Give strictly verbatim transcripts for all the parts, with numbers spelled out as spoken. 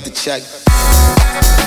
cut the check. Cut the check.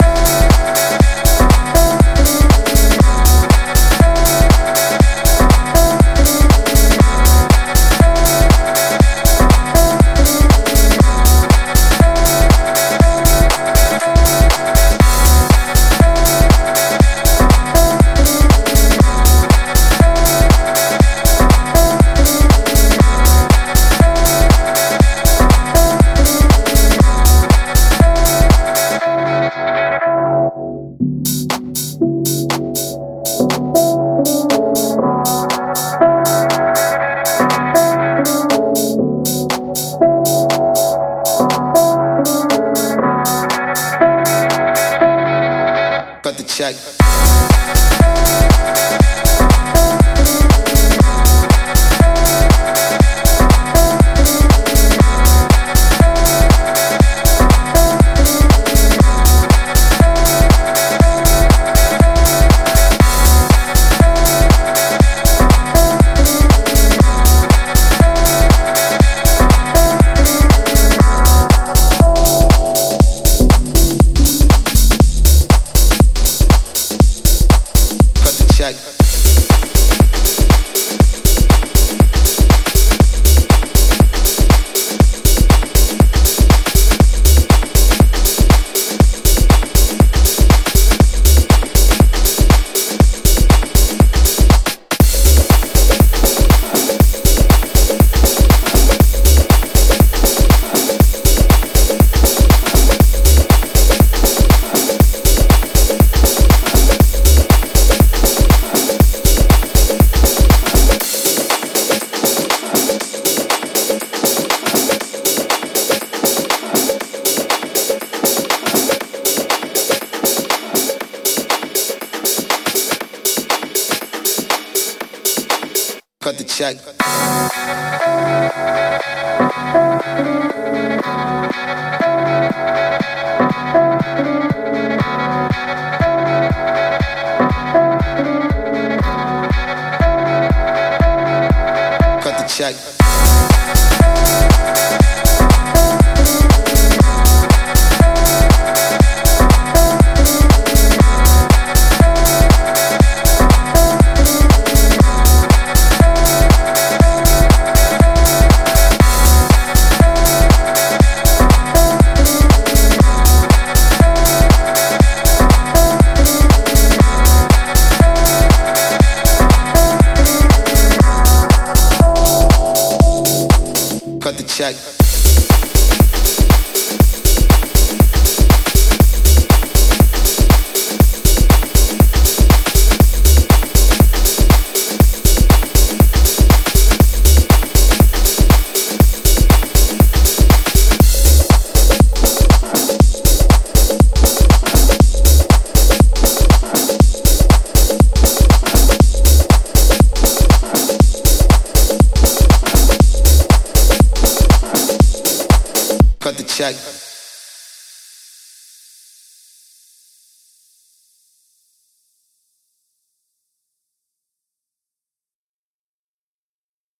Check. Cut the check. Cut the check. Cut the check. Cut the check.